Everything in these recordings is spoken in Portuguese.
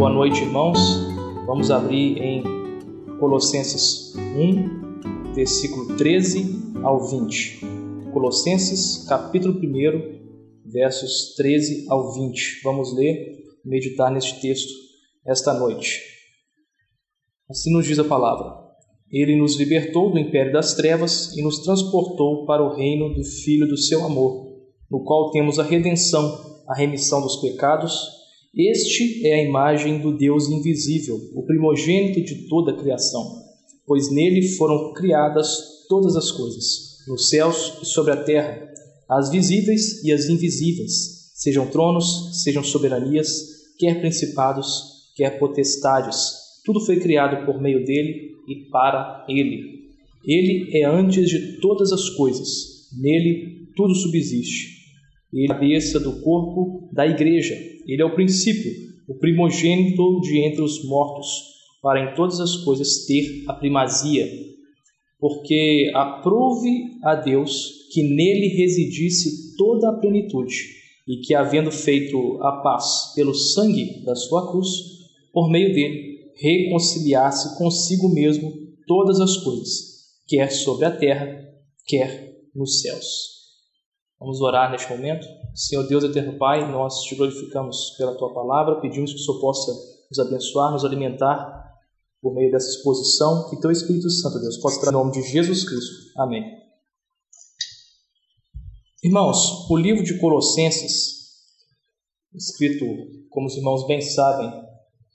Boa noite, irmãos. Vamos abrir em Colossenses 1, versículo 13 ao 20. Colossenses, capítulo 1, versos 13 ao 20. Vamos ler e meditar neste texto esta noite. Assim nos diz a palavra. Ele nos libertou do império das trevas e nos transportou para o reino do Filho do seu amor, no qual temos a redenção, a remissão dos pecados. Este é a imagem do Deus invisível, o primogênito de toda a criação, pois nele foram criadas todas as coisas, nos céus e sobre a terra, as visíveis e as invisíveis, sejam tronos, sejam soberanias, quer principados, quer potestades. Tudo foi criado por meio dele e para ele. Ele é antes de todas as coisas. Nele tudo subsiste. Ele é a cabeça do corpo da igreja. Ele é o princípio, o primogênito de entre os mortos, para em todas as coisas ter a primazia. Porque aprove a Deus que nele residisse toda a plenitude e que, havendo feito a paz pelo sangue da sua cruz, por meio dele, reconciliar-se consigo mesmo todas as coisas, quer sobre a terra, quer nos céus. Vamos orar neste momento. Senhor Deus eterno Pai, nós te glorificamos pela Tua palavra, pedimos que o Senhor possa nos abençoar, nos alimentar por meio dessa exposição, que Teu Espírito Santo, Deus, possa trazer em nome de Jesus Cristo. Amém. Irmãos, o livro de Colossenses, escrito, como os irmãos bem sabem,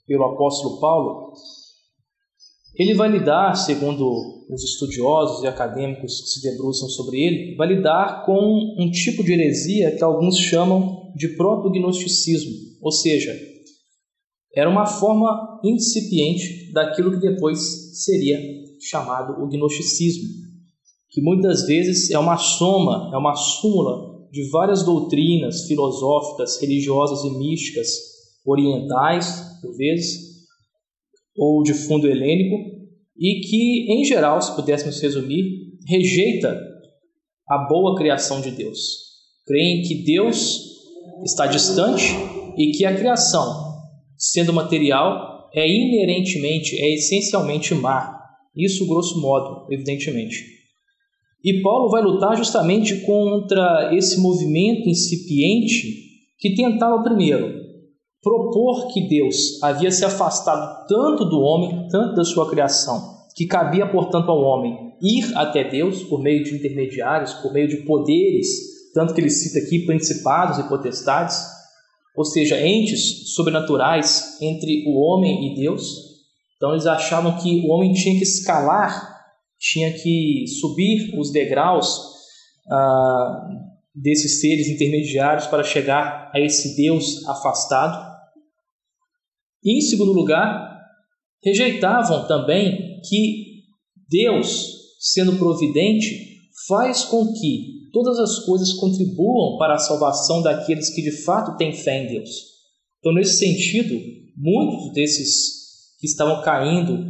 pelo apóstolo Paulo, ele vai lidar, segundo os estudiosos e acadêmicos que se debruçam sobre ele, vai lidar com um tipo de heresia que alguns chamam de proto-gnosticismo, ou seja, era uma forma incipiente daquilo que depois seria chamado o gnosticismo, que muitas vezes é uma soma, é uma súmula de várias doutrinas filosóficas, religiosas e místicas orientais, por vezes, ou de fundo helênico, e que, em geral, se pudéssemos resumir, rejeita a boa criação de Deus. Creem que Deus está distante e que a criação, sendo material, é inerentemente, é essencialmente má. Isso, grosso modo, evidentemente. E Paulo vai lutar justamente contra esse movimento incipiente que tentava, primeiro, propor que Deus havia se afastado tanto do homem, tanto da sua criação, que cabia, portanto, ao homem ir até Deus por meio de intermediários, por meio de poderes, tanto que ele cita aqui principados e potestades, ou seja, entes sobrenaturais entre o homem e Deus. Então eles achavam que o homem tinha que escalar, tinha que subir os degraus desses seres intermediários para chegar a esse Deus afastado. E, em segundo lugar, rejeitavam também que Deus, sendo providente, faz com que todas as coisas contribuam para a salvação daqueles que de fato têm fé em Deus. Então, nesse sentido, muitos desses que estavam caindo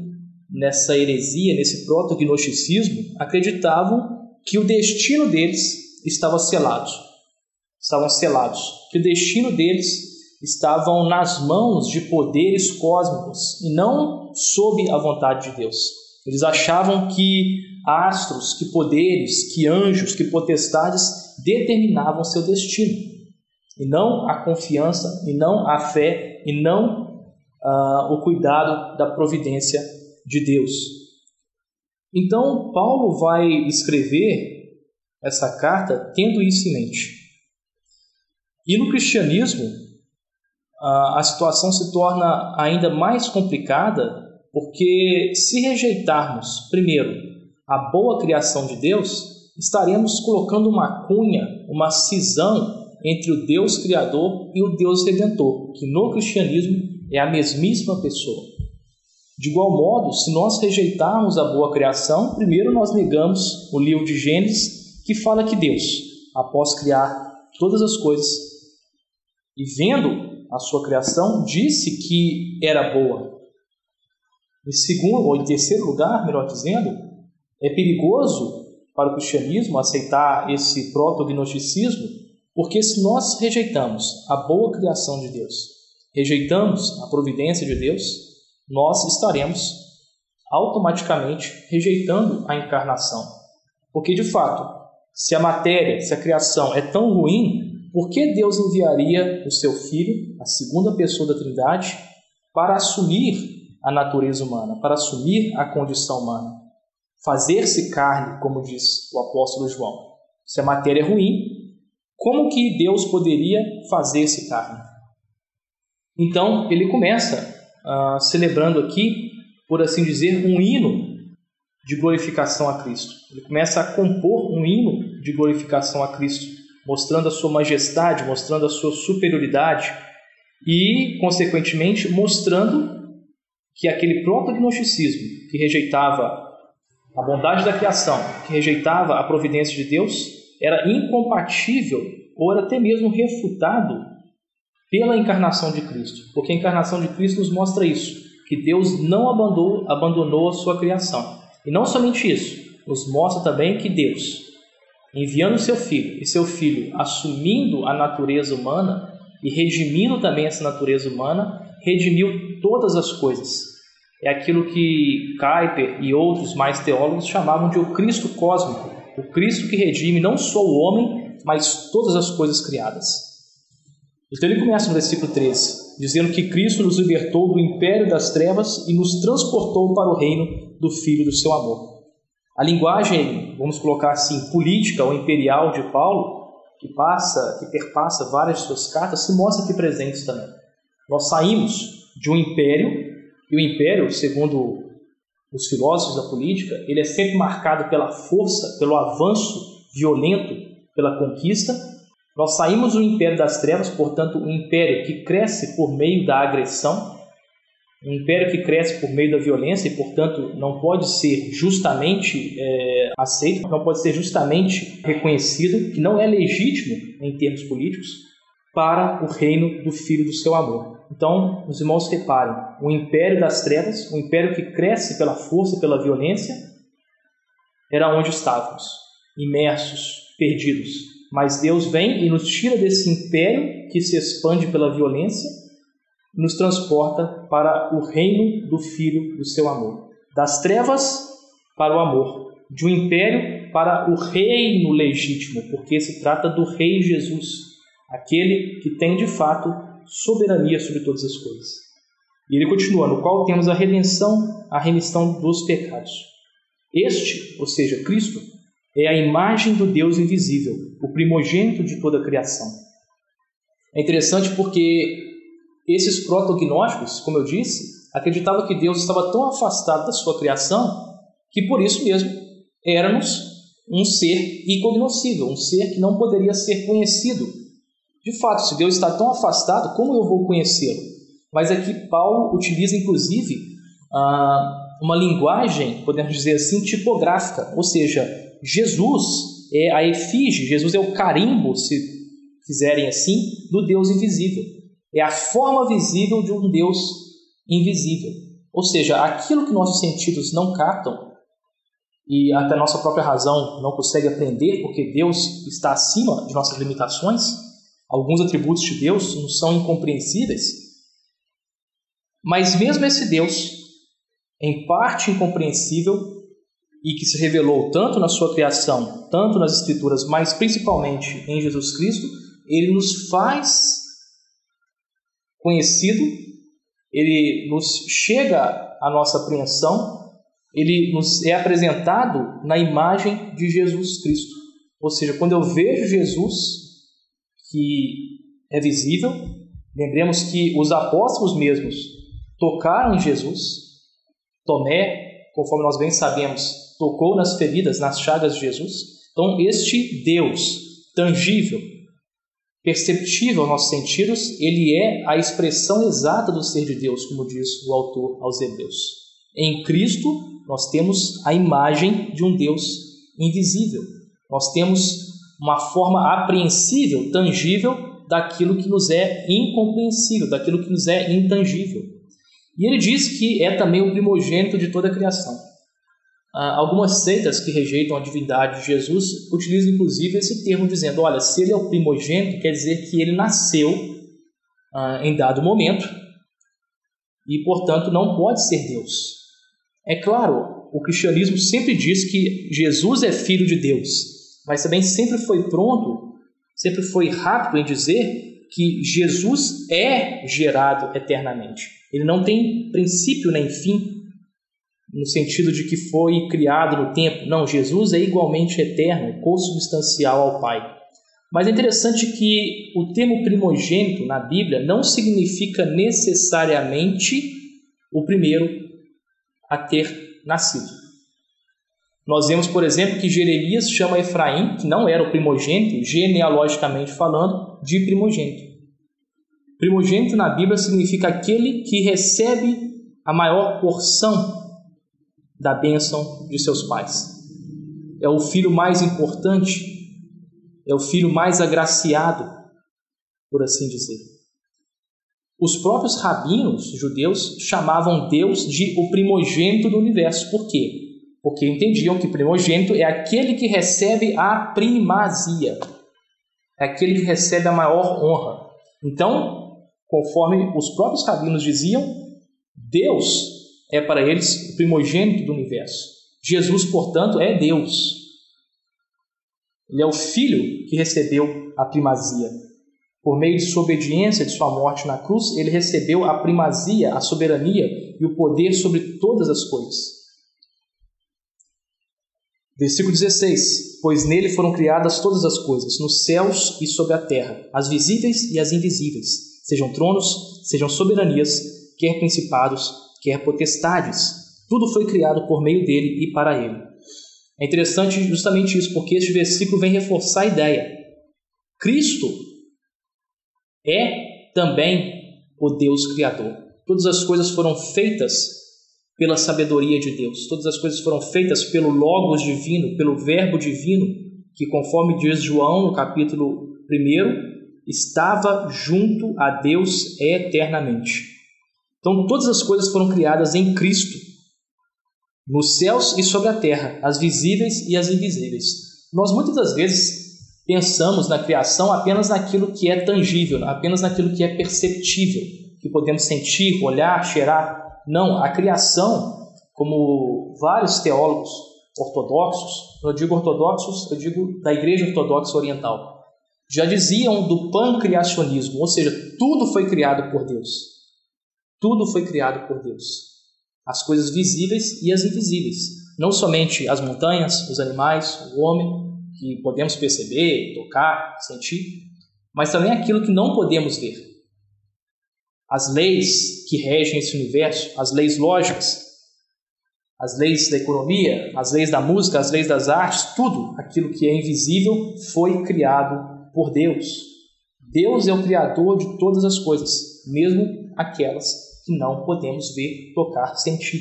nessa heresia, nesse proto-gnosticismo, acreditavam que o destino deles estavam selados, que o destino deles estavam nas mãos de poderes cósmicos e não sob a vontade de Deus. Eles achavam que astros, que poderes, que anjos, que potestades determinavam seu destino, e não a confiança, e não a fé, e não o cuidado da providência de Deus. Então, Paulo vai escrever essa carta tendo isso em mente. E no cristianismo, a situação se torna ainda mais complicada, porque se rejeitarmos, primeiro, a boa criação de Deus, estaremos colocando uma cunha, uma cisão entre o Deus Criador e o Deus Redentor, que no cristianismo é a mesmíssima pessoa. De igual modo, se nós rejeitarmos a boa criação, primeiro nós negamos o livro de Gênesis, que fala que Deus, após criar todas as coisas e vendo a sua criação, disse que era boa. Em segundo, ou em terceiro lugar, melhor dizendo, é perigoso para o cristianismo aceitar esse proto-gnosticismo, porque se nós rejeitamos a boa criação de Deus, rejeitamos a providência de Deus, nós estaremos automaticamente rejeitando a encarnação. Porque, de fato, se a matéria, se a criação é tão ruim, por que Deus enviaria o seu Filho, a segunda pessoa da Trindade, para assumir a natureza humana, para assumir a condição humana? Fazer-se carne, como diz o apóstolo João. Se a matéria é ruim, como que Deus poderia fazer-se carne? Então, ele começa celebrando aqui, por assim dizer, um hino de glorificação a Cristo. Ele começa a compor um hino de glorificação a Cristo, mostrando a sua majestade, mostrando a sua superioridade e, consequentemente, mostrando que aquele proto-gnosticismo que rejeitava a bondade da criação, que rejeitava a providência de Deus, era incompatível ou era até mesmo refutado pela encarnação de Cristo. Porque a encarnação de Cristo nos mostra isso, que Deus não abandonou a sua criação. E não somente isso, nos mostra também que Deus, enviando seu Filho, e seu Filho assumindo a natureza humana e redimindo também essa natureza humana, redimiu todas as coisas. É aquilo que Kuyper e outros mais teólogos chamavam de o Cristo cósmico, o Cristo que redime não só o homem, mas todas as coisas criadas. Então ele começa no versículo 13, dizendo que Cristo nos libertou do império das trevas e nos transportou para o reino do Filho do seu amor. A linguagem, vamos colocar assim, política ou imperial de Paulo, que perpassa várias de suas cartas, se mostra aqui presente também. Nós saímos de um império. E o império, segundo os filósofos da política, ele é sempre marcado pela força, pelo avanço violento, pela conquista. Nós saímos do império das trevas, portanto, um império que cresce por meio da agressão, um império que cresce por meio da violência e, portanto, não pode ser justamente aceito, não pode ser justamente reconhecido, que não é legítimo em termos políticos, para o reino do Filho do seu amor. Então, os irmãos reparem, o império das trevas, o império que cresce pela força, pela violência, era onde estávamos, imersos, perdidos. Mas Deus vem e nos tira desse império que se expande pela violência e nos transporta para o reino do Filho do seu amor. Das trevas para o amor, de um império para o reino legítimo, porque se trata do Rei Jesus, aquele que tem de fato soberania sobre todas as coisas. E ele continua, no qual temos a redenção, a remissão dos pecados. Este, ou seja, Cristo, é a imagem do Deus invisível, o primogênito de toda a criação. É interessante porque esses proto-gnósticos, como eu disse, acreditavam que Deus estava tão afastado da sua criação que por isso mesmo éramos um ser incognoscível, um ser que não poderia ser conhecido. De fato, se Deus está tão afastado, como eu vou conhecê-lo? Mas aqui Paulo utiliza, inclusive, uma linguagem, podemos dizer assim, tipográfica. Ou seja, Jesus é a efígie, Jesus é o carimbo, se quiserem assim, do Deus invisível. É a forma visível de um Deus invisível. Ou seja, aquilo que nossos sentidos não captam, e até a nossa própria razão não consegue aprender, porque Deus está acima de nossas limitações. Alguns atributos de Deus nos são incompreensíveis, mas mesmo esse Deus, em parte incompreensível e que se revelou tanto na sua criação, tanto nas Escrituras, mas principalmente em Jesus Cristo, ele nos faz conhecido, ele nos chega à nossa apreensão, ele nos é apresentado na imagem de Jesus Cristo. Ou seja, quando eu vejo Jesus, que é visível, lembremos que os apóstolos mesmos tocaram em Jesus. Tomé, conforme nós bem sabemos, tocou nas feridas, nas chagas de Jesus. Então, este Deus tangível, perceptível aos nossos sentidos, ele é a expressão exata do ser de Deus, como diz o autor aos Hebreus. Em Cristo, nós temos a imagem de um Deus invisível. Nós temos uma forma apreensível, tangível, daquilo que nos é incompreensível, daquilo que nos é intangível. E ele diz que é também o primogênito de toda a criação. Algumas seitas que rejeitam a divindade de Jesus utilizam, inclusive, esse termo dizendo, olha, se ele é o primogênito, quer dizer que ele nasceu em dado momento e, portanto, não pode ser Deus. É claro, o cristianismo sempre diz que Jesus é filho de Deus, mas também sempre foi pronto, sempre foi rápido em dizer que Jesus é gerado eternamente. Ele não tem princípio nem fim, no sentido de que foi criado no tempo. Não, Jesus é igualmente eterno e consubstancial ao Pai. Mas é interessante que o termo primogênito na Bíblia não significa necessariamente o primeiro a ter nascido. Nós vemos, por exemplo, que Jeremias chama Efraim, que não era o primogênito, genealogicamente falando, de primogênito. Primogênito na Bíblia significa aquele que recebe a maior porção da bênção de seus pais. É o filho mais importante, é o filho mais agraciado, por assim dizer. Os próprios rabinos judeus chamavam Deus de o primogênito do universo. Por quê? Porque entendiam que primogênito é aquele que recebe a primazia, é aquele que recebe a maior honra. Então, conforme os próprios rabinos diziam, Deus é para eles o primogênito do universo. Jesus, portanto, é Deus. Ele é o Filho que recebeu a primazia. Por meio de sua obediência, de sua morte na cruz, ele recebeu a primazia, a soberania e o poder sobre todas as coisas. Versículo 16. Pois nele foram criadas todas as coisas, nos céus e sobre a terra, as visíveis e as invisíveis, sejam tronos, sejam soberanias, quer principados, quer potestades. Tudo foi criado por meio dele e para ele. É interessante justamente isso, porque este versículo vem reforçar a ideia. Cristo é também o Deus Criador. Todas as coisas foram feitas pela sabedoria de Deus. Todas as coisas foram feitas pelo Logos divino, pelo Verbo divino, que, conforme diz João no capítulo 1, estava junto a Deus eternamente. Então, todas as coisas foram criadas em Cristo, nos céus e sobre a terra, as visíveis e as invisíveis. Nós, muitas das vezes, pensamos na criação apenas naquilo que é tangível, apenas naquilo que é perceptível, que podemos sentir, olhar, cheirar. Não, a criação, como vários teólogos ortodoxos, quando eu digo ortodoxos, eu digo da Igreja Ortodoxa Oriental, já diziam do pancriacionismo, ou seja, tudo foi criado por Deus. Tudo foi criado por Deus. As coisas visíveis e as invisíveis. Não somente as montanhas, os animais, o homem, que podemos perceber, tocar, sentir, mas também aquilo que não podemos ver. As leis que regem esse universo, as leis lógicas, as leis da economia, as leis da música, as leis das artes, tudo aquilo que é invisível foi criado por Deus. Deus é o Criador de todas as coisas, mesmo aquelas que não podemos ver, tocar, sentir.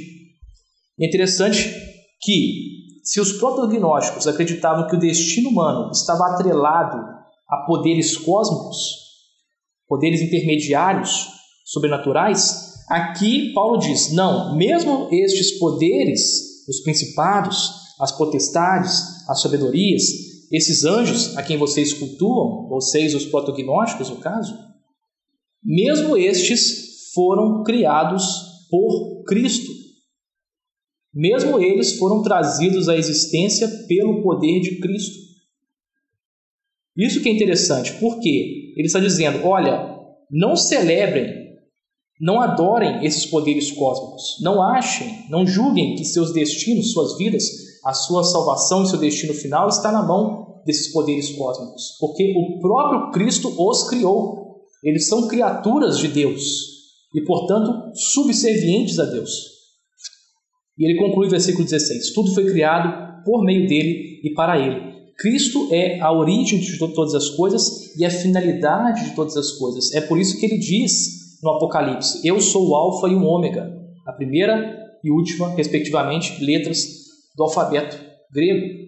É interessante que, se os proto-gnósticos acreditavam que o destino humano estava atrelado a poderes cósmicos, poderes intermediários, sobrenaturais, aqui Paulo diz, não, mesmo estes poderes, os principados, as potestades, as sabedorias, esses anjos a quem vocês cultuam, vocês os proto-gnósticos no caso, mesmo estes foram criados por Cristo. Mesmo eles foram trazidos à existência pelo poder de Cristo. Isso que é interessante, porque ele está dizendo, olha, não celebrem, não adorem esses poderes cósmicos. Não achem, não julguem que seus destinos, suas vidas, a sua salvação e seu destino final está na mão desses poderes cósmicos. Porque o próprio Cristo os criou. Eles são criaturas de Deus e, portanto, subservientes a Deus. E ele conclui o versículo 16. Tudo foi criado por meio dele e para ele. Cristo é a origem de todas as coisas e a finalidade de todas as coisas. É por isso que ele diz no Apocalipse, eu sou o alfa e o ômega, a primeira e última, respectivamente, letras do alfabeto grego.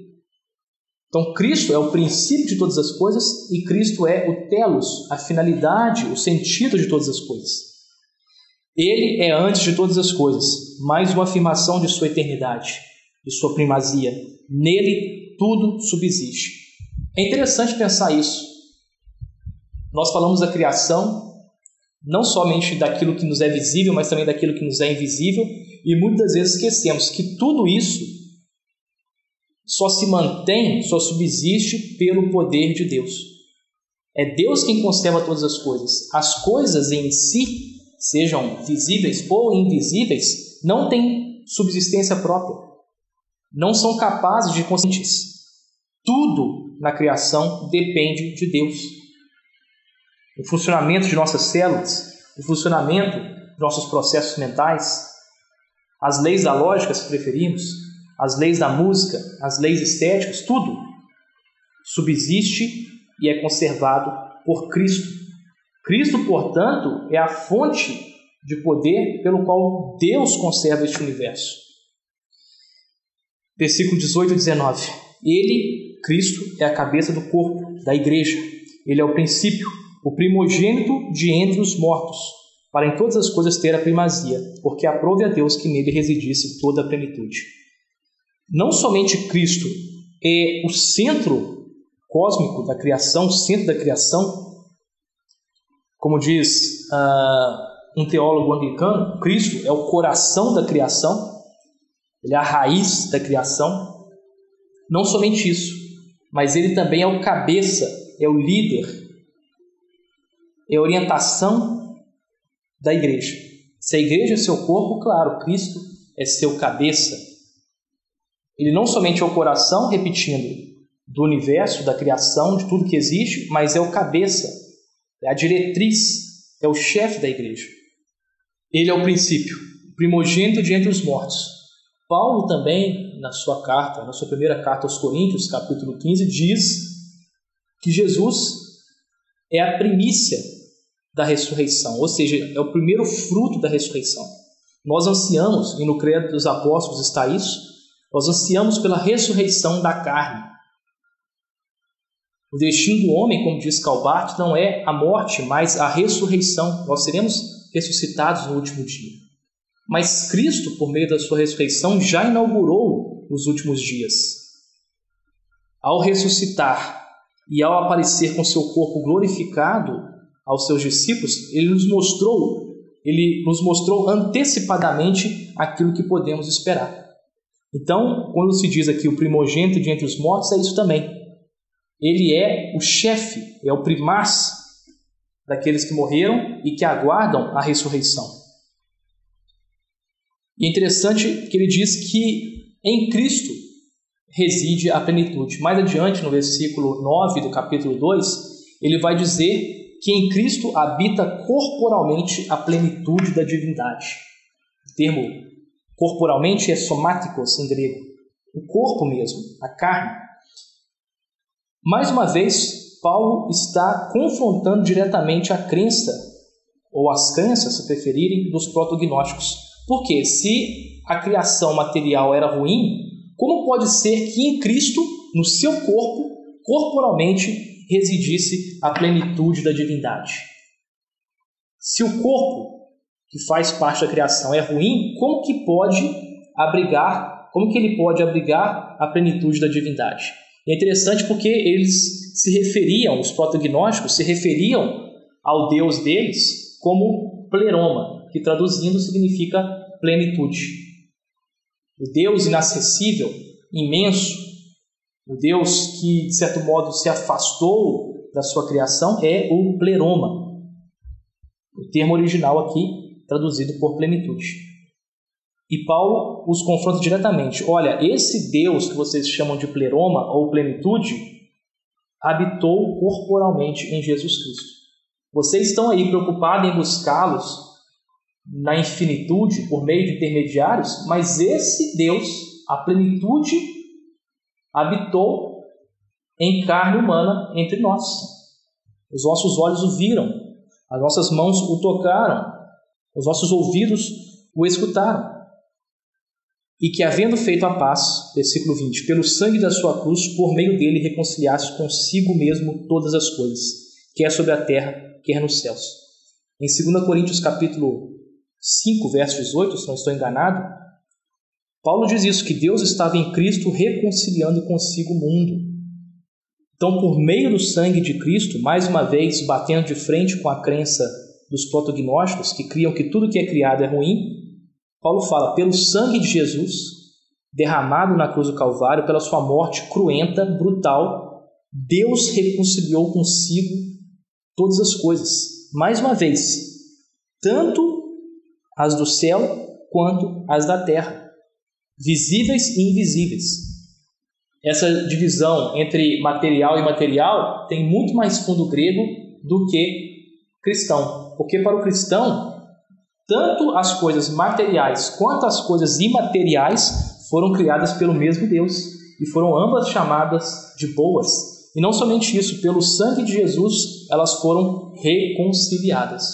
Então, Cristo é o princípio de todas as coisas e Cristo é o telos, a finalidade, o sentido de todas as coisas. Ele é antes de todas as coisas, mais uma afirmação de sua eternidade, de sua primazia. Nele, tudo subsiste. É interessante pensar isso. Nós falamos da criação, não somente daquilo que nos é visível, mas também daquilo que nos é invisível, e muitas vezes esquecemos que tudo isso só se mantém, só subsiste pelo poder de Deus. É Deus quem conserva todas as coisas. As coisas em si, sejam visíveis ou invisíveis, não têm subsistência própria. Não são capazes de conscientes. Tudo na criação depende de Deus. O funcionamento de nossas células, o funcionamento de nossos processos mentais, as leis da lógica, se preferirmos, as leis da música, as leis estéticas, tudo subsiste e é conservado por Cristo. Cristo, portanto, é a fonte de poder pelo qual Deus conserva este universo. Versículo 18 e 19. Ele, Cristo, é a cabeça do corpo, da igreja. Ele é o princípio, o primogênito de entre os mortos, para em todas as coisas ter a primazia, porque aprove a Deus que nele residisse toda a plenitude. Não somente Cristo é o centro cósmico da criação, o centro da criação. Como diz um teólogo anglicano, Cristo é o coração da criação, ele é a raiz da criação. Não somente isso, mas ele também é o cabeça, é o líder, é a orientação da igreja. Se a igreja é seu corpo, claro, Cristo é seu cabeça. Ele não somente é o coração, repetindo, do universo, da criação, de tudo que existe, mas é o cabeça, é a diretriz, é o chefe da igreja. Ele é o princípio, o primogênito de entre os mortos. Paulo também, na sua carta, na sua primeira carta aos Coríntios, capítulo 15, diz que Jesus é a primícia da ressurreição, ou seja, é o primeiro fruto da ressurreição. Nós ansiamos, e no credo dos apóstolos está isso, nós ansiamos pela ressurreição da carne. O destino do homem, como diz Calvino, não é a morte, mas a ressurreição. Nós seremos ressuscitados no último dia. Mas Cristo, por meio da sua ressurreição, já inaugurou os últimos dias. Ao ressuscitar e ao aparecer com seu corpo glorificado aos seus discípulos, ele nos mostrou antecipadamente aquilo que podemos esperar. Então, quando se diz aqui o primogênito de entre os mortos, é isso também. Ele é o chefe, é o primaz daqueles que morreram e que aguardam a ressurreição. E é interessante que ele diz que em Cristo reside a plenitude. Mais adiante, no versículo 9 do capítulo 2, ele vai dizer que em Cristo habita corporalmente a plenitude da divindade. O termo corporalmente é somáticos em grego, o corpo mesmo, a carne. Mais uma vez, Paulo está confrontando diretamente a crença, ou as crenças, se preferirem, dos proto-gnósticos. Porque se a criação material era ruim, como pode ser que em Cristo, no seu corpo, corporalmente, residisse a plenitude da divindade? Se o corpo, que faz parte da criação, é ruim, como que ele pode abrigar a plenitude da divindade? É interessante porque os proto-gnósticos se referiam ao Deus deles como pleroma, que traduzindo significa plenitude. O Deus inacessível, imenso, o Deus que, de certo modo, se afastou da sua criação, é o pleroma. O termo original aqui, traduzido por plenitude. E Paulo os confronta diretamente. Olha, esse Deus que vocês chamam de pleroma ou plenitude habitou corporalmente em Jesus Cristo. Vocês estão aí preocupados em buscá-los na infinitude por meio de intermediários, mas esse Deus, a plenitude, habitou em carne humana entre nós. Os nossos olhos o viram, as nossas mãos o tocaram, os nossos ouvidos o escutaram. E que, havendo feito a paz, versículo 20, pelo sangue da sua cruz, por meio dele reconciliasse consigo mesmo todas as coisas, quer sobre a terra, quer nos céus. Em 2 Coríntios capítulo 5, verso 18, se não estou enganado, Paulo diz isso, que Deus estava em Cristo reconciliando consigo o mundo. Então, por meio do sangue de Cristo, mais uma vez, batendo de frente com a crença dos proto-gnósticos, que criam que tudo que é criado é ruim, Paulo fala, pelo sangue de Jesus, derramado na cruz do Calvário, pela sua morte cruenta, brutal, Deus reconciliou consigo todas as coisas. Mais uma vez, tanto as do céu quanto as da terra, visíveis e invisíveis. Essa divisão entre material e imaterial tem muito mais fundo grego do que cristão. Porque para o cristão, tanto as coisas materiais quanto as coisas imateriais foram criadas pelo mesmo Deus e foram ambas chamadas de boas. E não somente isso, pelo sangue de Jesus elas foram reconciliadas.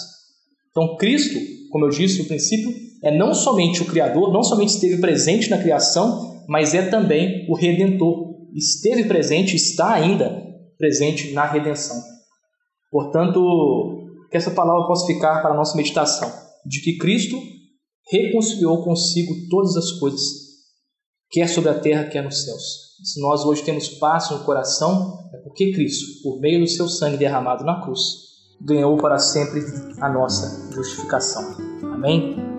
Então Cristo, como eu disse no princípio, é não somente o Criador, não somente esteve presente na criação, mas é também o Redentor. Esteve presente, está ainda presente na redenção. Portanto, que essa palavra possa ficar para a nossa meditação, de que Cristo reconciliou consigo todas as coisas, quer sobre a terra, quer nos céus. Se nós hoje temos paz no coração, é porque Cristo, por meio do seu sangue derramado na cruz, ganhou para sempre a nossa justificação. Amém?